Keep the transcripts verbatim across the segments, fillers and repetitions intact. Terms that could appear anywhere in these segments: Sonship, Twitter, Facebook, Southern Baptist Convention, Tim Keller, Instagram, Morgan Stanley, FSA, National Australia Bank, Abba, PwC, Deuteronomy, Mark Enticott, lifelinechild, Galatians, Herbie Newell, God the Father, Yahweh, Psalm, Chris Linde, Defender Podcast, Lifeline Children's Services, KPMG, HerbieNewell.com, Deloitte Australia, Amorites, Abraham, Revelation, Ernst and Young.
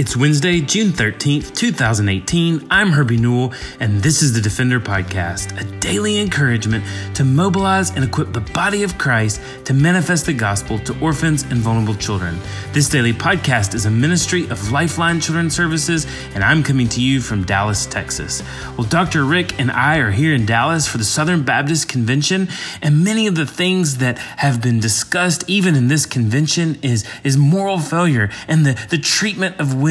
It's Wednesday, June thirteenth, twenty eighteen. I'm Herbie Newell, and this is the Defender Podcast, a daily encouragement to mobilize and equip the body of Christ to manifest the gospel to orphans and vulnerable children. This daily podcast is a ministry of Lifeline Children's Services, and I'm coming to you from Dallas, Texas. Well, Doctor Rick and I are here in Dallas for the Southern Baptist Convention, and many of the things that have been discussed, even in this convention, is, is moral failure and the, the treatment of women. women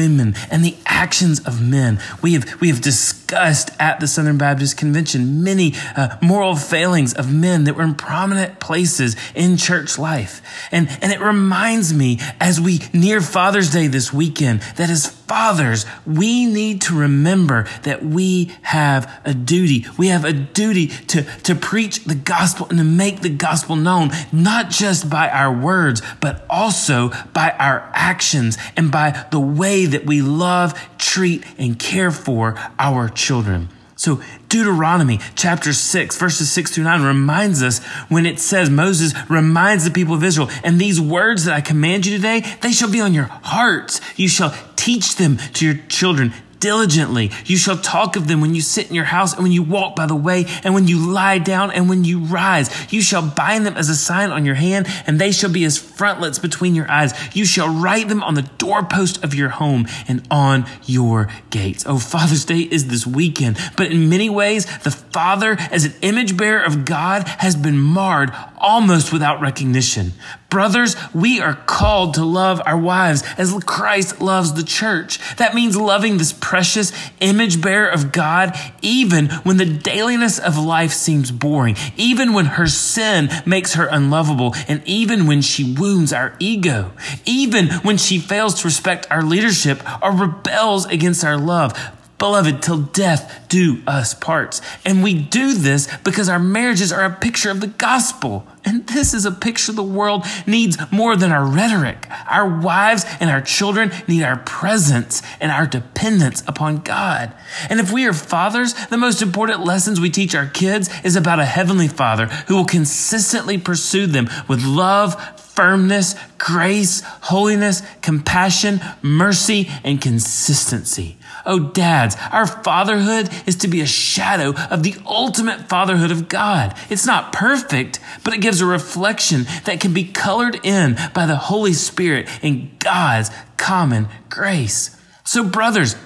and the actions of men. We have we have discussed at the Southern Baptist Convention many uh, moral failings of men that were in prominent places in church life. And, and it reminds me, as we near Father's Day this weekend, that as fathers, we need to remember that we have a duty. We have a duty to, to preach the gospel and to make the gospel known, not just by our words, but also by our actions and by the way that we love, treat, and care for our children. So Deuteronomy chapter six, verses six through nine reminds us when it says, Moses reminds the people of Israel, and these words that I command you today, they shall be on your hearts. You shall teach them to your children diligently. You shall talk of them when you sit in your house and when you walk by the way and when you lie down and when you rise. You shall bind them as a sign on your hand, and they shall be as frontlets between your eyes. You shall write them on the doorpost of your home and on your gates. Oh, Father's Day is this weekend, but in many ways, the Father, as an image bearer of God, has been marred almost without recognition. Brothers, we are called to love our wives as Christ loves the church. That means loving this precious image bearer of God, even when the dailiness of life seems boring, even when her sin makes her unlovable, and even when she wounds our ego, even when she fails to respect our leadership or rebels against our love. Beloved, till death do us parts. And we do this because our marriages are a picture of the gospel. And this is a picture the world needs more than our rhetoric. Our wives and our children need our presence and our dependence upon God. And if we are fathers, the most important lessons we teach our kids is about a heavenly Father who will consistently pursue them with love, firmness, grace, holiness, compassion, mercy, and consistency. Oh, dads, our fatherhood is to be a shadow of the ultimate fatherhood of God. It's not perfect, but it gives a reflection that can be colored in by the Holy Spirit and God's common grace. So, brothers,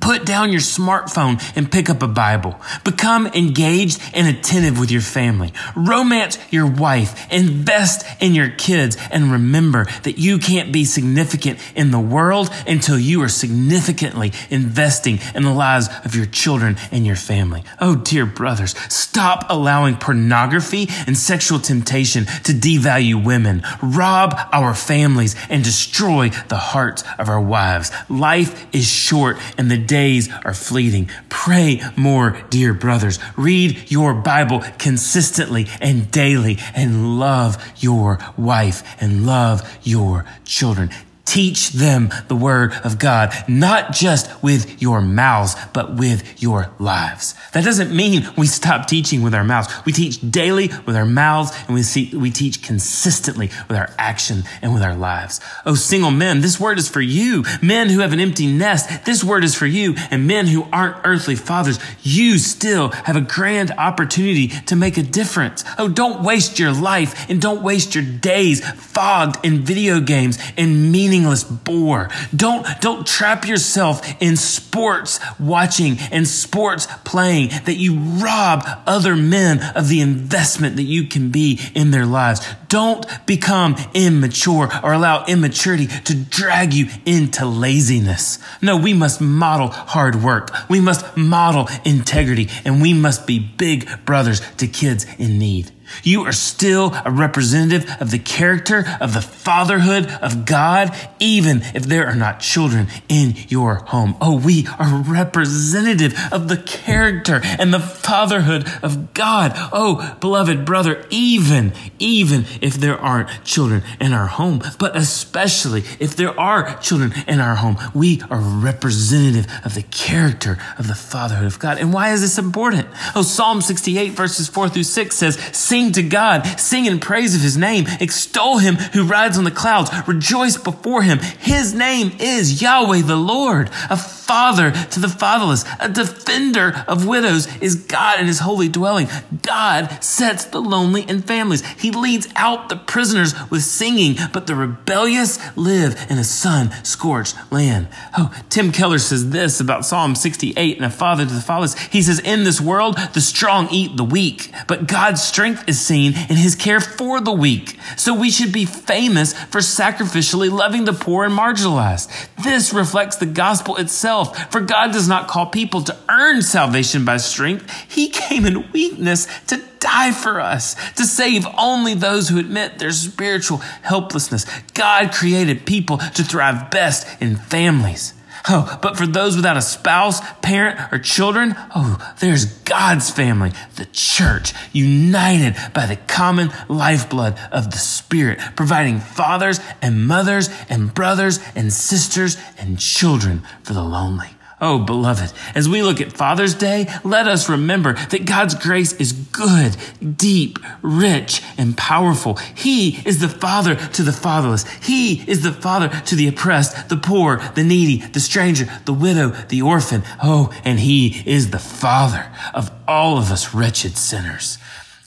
put down your smartphone and pick up a Bible. Become engaged and attentive with your family. Romance your wife. Invest in your kids. And remember that you can't be significant in the world until you are significantly investing in the lives of your children and your family. Oh, dear brothers, stop allowing pornography and sexual temptation to devalue women, rob our families, and destroy the hearts of our wives. Life is short and the days are fleeting. Pray more, dear brothers. Read your Bible consistently and daily, and love your wife and love your children. Teach them the word of God, not just with your mouths, but with your lives. That doesn't mean we stop teaching with our mouths. We teach daily with our mouths, and we see, we teach consistently with our action and with our lives. Oh, single men, this word is for you. Men who have an empty nest, this word is for you. And men who aren't earthly fathers, you still have a grand opportunity to make a difference. Oh, don't waste your life and don't waste your days fogged in video games and meaningless bore. Don't, don't trap yourself in sports watching and sports playing that you rob other men of the investment that you can be in their lives. Don't become immature or allow immaturity to drag you into laziness. No, we must model hard work. We must model integrity, and we must be big brothers to kids in need. You are still a representative of the character of the fatherhood of God, even if there are not children in your home. Oh, we are representative of the character and the fatherhood of God. Oh, beloved brother, even, even if there aren't children in our home, but especially if there are children in our home, we are representative of the character of the fatherhood of God. And why is this important? Oh, Psalm sixty-eight verses four through six says, Sing to God. Sing in praise of his name. Extol him who rides on the clouds. Rejoice before him. His name is Yahweh the Lord, a father to the fatherless, a defender of widows is God in his holy dwelling. God sets the lonely in families. He leads out the prisoners with singing, but the rebellious live in a sun-scorched land. Oh, Tim Keller says this about Psalm sixty-eight and a father to the fatherless. He says, in this world, the strong eat the weak, but God's strength is seen in his care for the weak. So we should be famous for sacrificially loving the poor and marginalized. This reflects the gospel itself, for God does not call people to earn salvation by strength. He came in weakness to die for us, to save only those who admit their spiritual helplessness. God created people to thrive best in families. Oh, but for those without a spouse, parent, or children, oh, there's God's family, the church, united by the common lifeblood of the Spirit, providing fathers and mothers and brothers and sisters and children for the lonely. Oh, beloved, as we look at Father's Day, let us remember that God's grace is good, deep, rich, and powerful. He is the father to the fatherless. He is the father to the oppressed, the poor, the needy, the stranger, the widow, the orphan. Oh, and he is the father of all of us wretched sinners.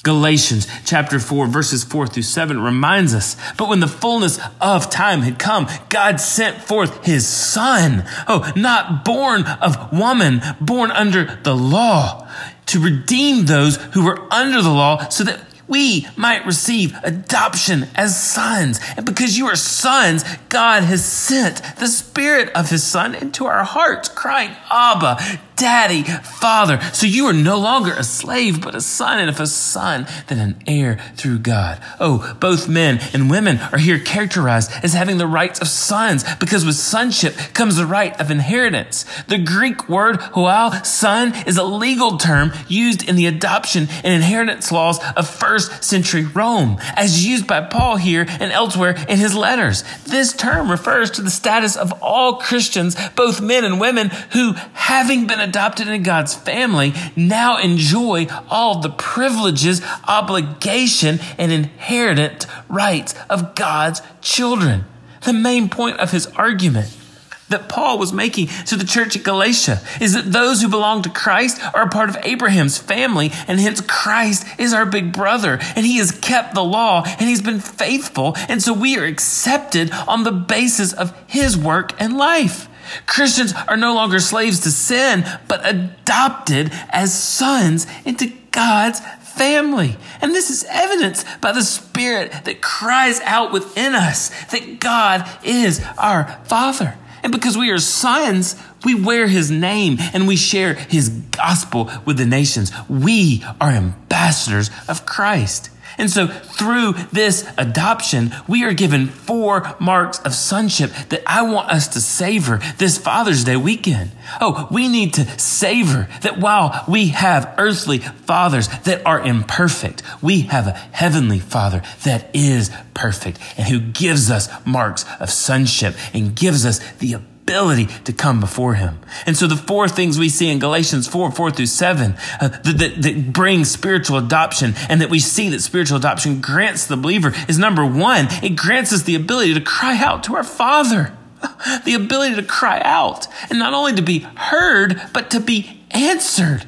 Galatians chapter four, verses four through seven reminds us, but when the fullness of time had come, God sent forth his son, oh, not born of woman, born under the law, to redeem those who were under the law so that we might receive adoption as sons. And because you are sons, God has sent the Spirit of his Son into our hearts, crying, Abba, Daddy, Father. So you are no longer a slave, but a son. And if a son, then an heir through God. Oh, both men and women are here characterized as having the rights of sons, because with sonship comes the right of inheritance. The Greek word hual, son, is a legal term used in the adoption and inheritance laws of first century Rome, as used by Paul here and elsewhere in his letters. This term refers to the status of all Christians, both men and women, who, having been adopted into God's family, now enjoy all the privileges, obligation, and inherent rights of God's children. The main point of his argument that Paul was making to the church at Galatia is that those who belong to Christ are a part of Abraham's family, and hence Christ is our big brother, and he has kept the law, and he's been faithful, and so we are accepted on the basis of his work and life. Christians are no longer slaves to sin, but adopted as sons into God's family. And this is evidenced by the Spirit that cries out within us that God is our Father. And because we are sons, we wear his name and we share his gospel with the nations. We are ambassadors of Christ. And so through this adoption, we are given four marks of sonship that I want us to savor this Father's Day weekend. Oh, we need to savor that while we have earthly fathers that are imperfect, we have a heavenly Father that is perfect and who gives us marks of sonship and gives us the ability ability to come before him. And so the four things we see in Galatians four, four through seven, uh, that, that, that bring spiritual adoption, and that we see that spiritual adoption grants the believer, is number one, it grants us the ability to cry out to our Father, the ability to cry out, and not only to be heard, but to be answered.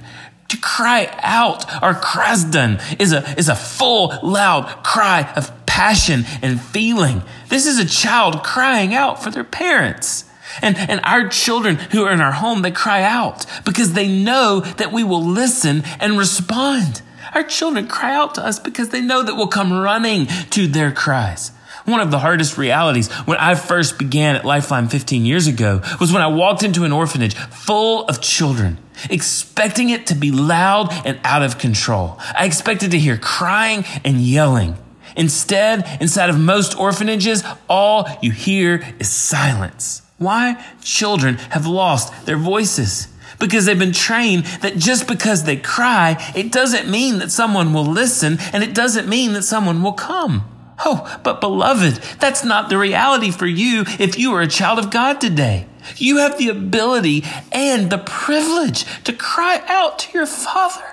To cry out, our krasdan, is a, is a full, loud cry of passion and feeling. This is a child crying out for their parents. And, and our children who are in our home, they cry out because they know that we will listen and respond. Our children cry out to us because they know that we'll come running to their cries. One of the hardest realities when I first began at Lifeline fifteen years ago was when I walked into an orphanage full of children, expecting it to be loud and out of control. I expected to hear crying and yelling. Instead, inside of most orphanages, all you hear is silence. Why? Children have lost their voices because they've been trained that just because they cry, it doesn't mean that someone will listen, and it doesn't mean that someone will come. Oh, but beloved, that's not the reality for you if you are a child of God today. You have the ability and the privilege to cry out to your Father.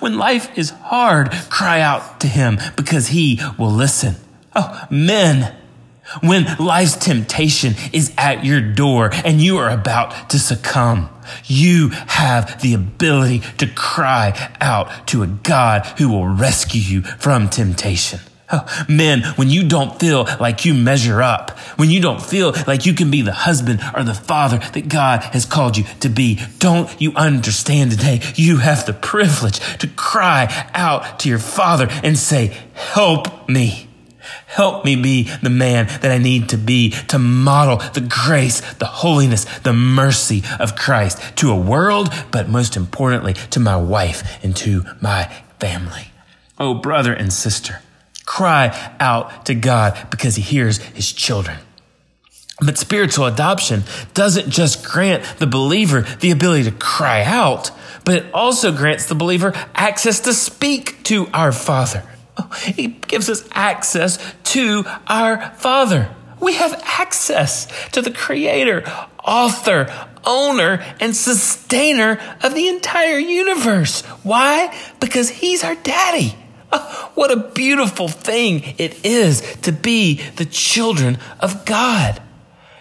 When life is hard, cry out to him because he will listen. Oh, men, when life's temptation is at your door and you are about to succumb, you have the ability to cry out to a God who will rescue you from temptation. Oh, men, when you don't feel like you measure up, when you don't feel like you can be the husband or the father that God has called you to be, don't you understand today? You have the privilege to cry out to your Father and say, help me. Help me be the man that I need to be to model the grace, the holiness, the mercy of Christ to a world, but most importantly, to my wife and to my family. Oh, brother and sister, cry out to God because he hears his children. But spiritual adoption doesn't just grant the believer the ability to cry out, but it also grants the believer access to speak to our Father. It gives us access to our Father. We have access to the creator, author, owner, and sustainer of the entire universe. Why? Because he's our daddy. Oh, what a beautiful thing it is to be the children of God.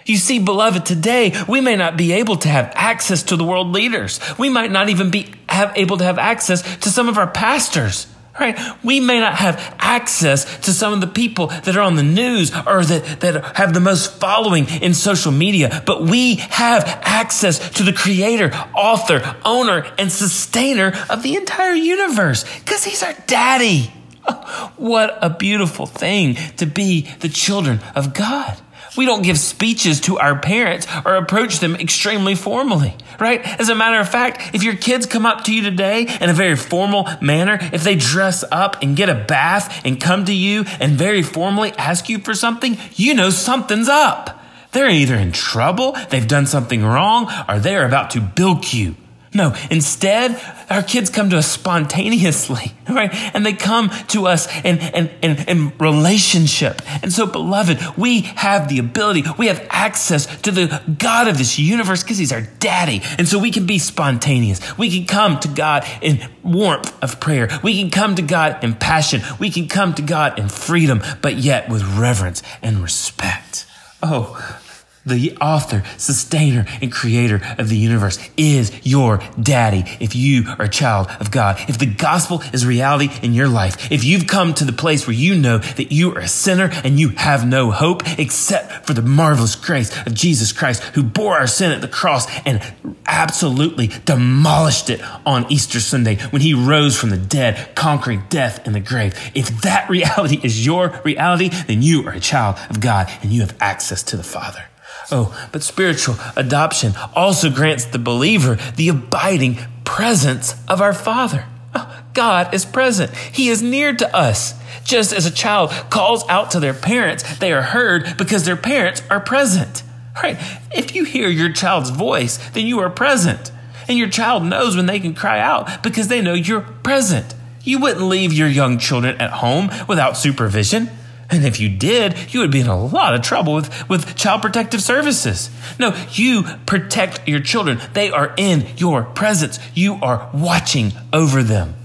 You see, beloved, today we may not be able to have access to the world leaders. We might not even be have, able to have access to some of our pastors. Right? We may not have access to some of the people that are on the news or that, that have the most following in social media, but we have access to the creator, author, owner, and sustainer of the entire universe because he's our daddy. Oh, what a beautiful thing to be the children of God. We don't give speeches to our parents or approach them extremely formally, right? As a matter of fact, if your kids come up to you today in a very formal manner, if they dress up and get a bath and come to you and very formally ask you for something, you know something's up. They're either in trouble, they've done something wrong, or they're about to bilk you. No, instead, our kids come to us spontaneously, right? And they come to us in, in, in, in relationship. And so, beloved, we have the ability, we have access to the God of this universe because he's our daddy. And so we can be spontaneous. We can come to God in warmth of prayer. We can come to God in passion. We can come to God in freedom, but yet with reverence and respect. Oh, the author, sustainer, and creator of the universe is your daddy if you are a child of God. If the gospel is reality in your life, if you've come to the place where you know that you are a sinner and you have no hope except for the marvelous grace of Jesus Christ who bore our sin at the cross and absolutely demolished it on Easter Sunday when he rose from the dead, conquering death and the grave. If that reality is your reality, then you are a child of God and you have access to the Father. Oh, but spiritual adoption also grants the believer the abiding presence of our Father. Oh, God is present. He is near to us. Just as a child calls out to their parents, they are heard because their parents are present. Right? If you hear your child's voice, then you are present. And your child knows when they can cry out because they know you're present. You wouldn't leave your young children at home without supervision. And if you did, you would be in a lot of trouble with, with Child Protective Services. No, you protect your children. They are in your presence. You are watching over them,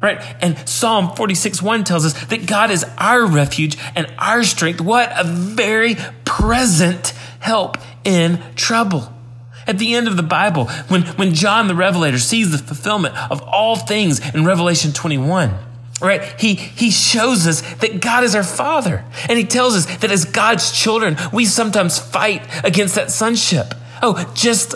right? And Psalm forty-six one tells us that God is our refuge and our strength. What a very present help in trouble. At the end of the Bible, when, when John the Revelator sees the fulfillment of all things in Revelation twenty-one, right? He, he shows us that God is our Father. And he tells us that as God's children, we sometimes fight against that sonship. Oh, just,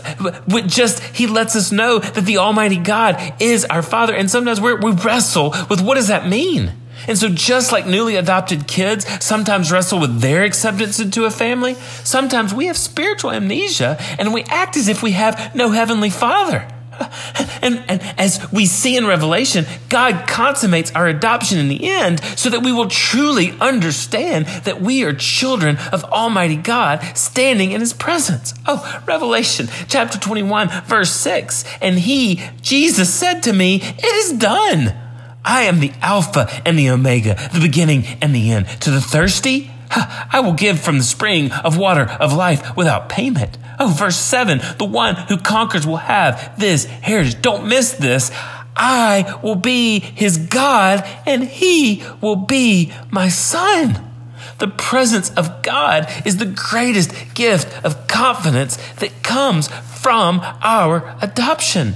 just he lets us know that the Almighty God is our Father. And sometimes we're, we wrestle with what does that mean? And so just like newly adopted kids sometimes wrestle with their acceptance into a family, sometimes we have spiritual amnesia and we act as if we have no heavenly Father. And, and as we see in Revelation, God consummates our adoption in the end so that we will truly understand that we are children of Almighty God standing in his presence. Oh, Revelation chapter twenty-one, verse six. And he, Jesus, said to me, it is done. I am the Alpha and the Omega, the beginning and the end. To the thirsty, I will give from the spring of water of life without payment. Oh, verse seven, the one who conquers will have this heritage. Don't miss this. I will be his God and he will be my son. The presence of God is the greatest gift of confidence that comes from our adoption.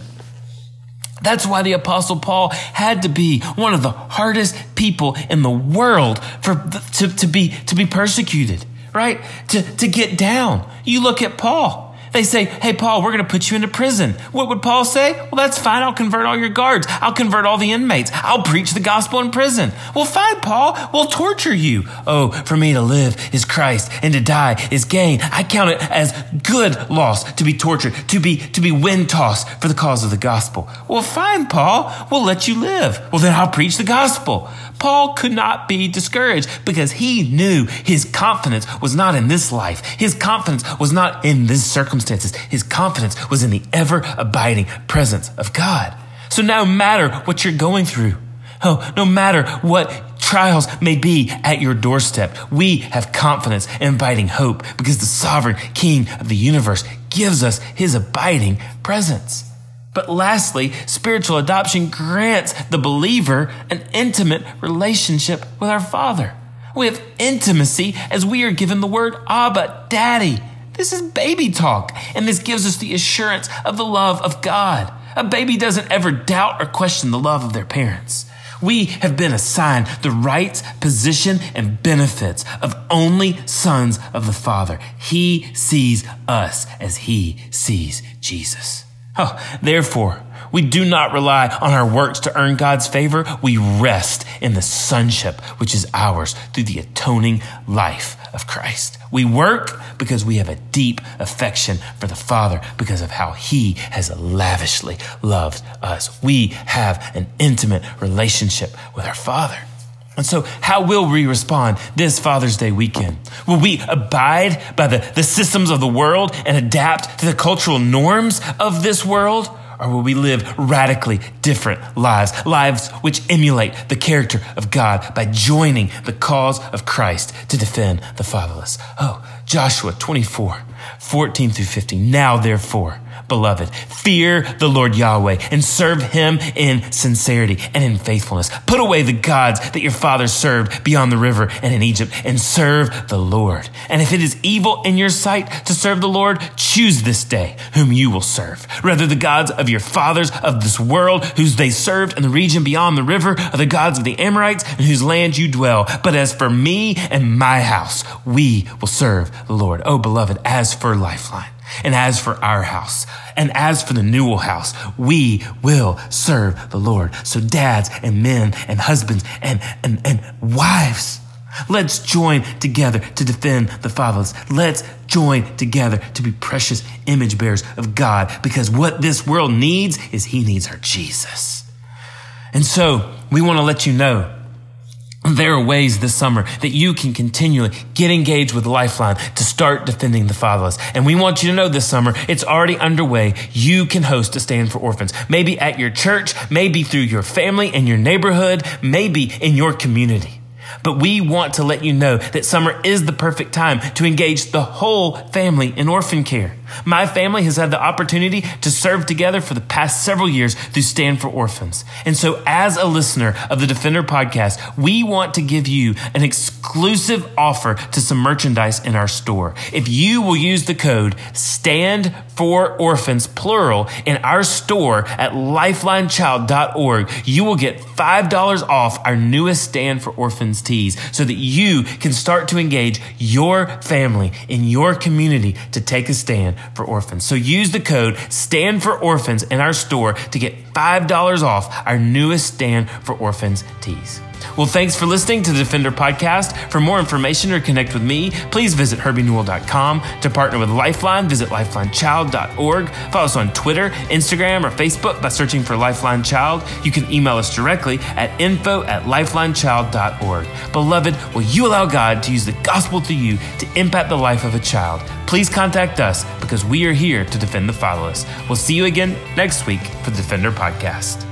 That's why the Apostle Paul had to be one of the hardest people in the world for to, to be to be persecuted, right? To, to get down. You look at Paul. They say, hey, Paul, we're going to put you into prison. What would Paul say? Well, that's fine. I'll convert all your guards. I'll convert all the inmates. I'll preach the gospel in prison. Well, fine, Paul. We'll torture you. Oh, for me to live is Christ and to die is gain. I count it as good loss to be tortured, to be, to be wind tossed for the cause of the gospel. Well, fine, Paul. We'll let you live. Well, then I'll preach the gospel. Paul could not be discouraged because he knew his confidence was not in this life. His confidence was not in this circumstances. His confidence was in the ever-abiding presence of God. So no matter what you're going through, oh, no matter what trials may be at your doorstep, we have confidence in abiding hope because the sovereign King of the universe gives us his abiding presence. But lastly, spiritual adoption grants the believer an intimate relationship with our Father. We have intimacy as we are given the word Abba, Daddy. This is baby talk, and this gives us the assurance of the love of God. A baby doesn't ever doubt or question the love of their parents. We have been assigned the rights, position, and benefits of only sons of the Father. He sees us as he sees Jesus. Oh, therefore, we do not rely on our works to earn God's favor. We rest in the sonship, which is ours through the atoning life of Christ. We work because we have a deep affection for the Father because of how he has lavishly loved us. We have an intimate relationship with our Father. And so how will we respond this Father's Day weekend? Will we abide by the, the systems of the world and adapt to the cultural norms of this world? Or will we live radically different lives, lives which emulate the character of God by joining the cause of Christ to defend the fatherless? Oh, Joshua twenty-four, fourteen through fifteen. Now, therefore, beloved, fear the Lord Yahweh and serve him in sincerity and in faithfulness. Put away the gods that your fathers served beyond the river and in Egypt and serve the Lord. And if it is evil in your sight to serve the Lord, choose this day whom you will serve, rather the gods of your fathers of this world, whose they served in the region beyond the river, are the gods of the Amorites in whose land you dwell. But as for me and my house, we will serve the Lord. Oh, beloved, as for Lifeline, and as for our house, and as for the Newell house, we will serve the Lord. So dads and men and husbands and, and, and wives, let's join together to defend the fatherless. Let's join together to be precious image bearers of God, because what this world needs is he needs our Jesus. And so we want to let you know there are ways this summer that you can continually get engaged with Lifeline to start defending the fatherless. And we want you to know this summer, it's already underway. You can host a stand for orphans, maybe at your church, maybe through your family and your neighborhood, maybe in your community. But we want to let you know that summer is the perfect time to engage the whole family in orphan care. My family has had the opportunity to serve together for the past several years through Stand for Orphans. And so as a listener of the Defender Podcast, we want to give you an exclusive offer to some merchandise in our store. If you will use the code Stand for Orphans, plural, in our store at lifeline child dot org, you will get five dollars off our newest Stand for Orphans tees so that you can start to engage your family in your community to take a stand for orphans. So use the code Stand for Orphans in our store to get five dollars off our newest Stand for Orphans tees. Well, thanks for listening to the Defender Podcast. For more information or connect with me, please visit Herbie Newell dot com. To partner with Lifeline, visit Lifeline Child dot org. Follow us on Twitter, Instagram, or Facebook by searching for Lifeline Child. You can email us directly at info at lifeline child dot org. Beloved, will you allow God to use the gospel through you to impact the life of a child? Please contact us because we are here to defend the fatherless. We'll see you again next week for the Defender Podcast.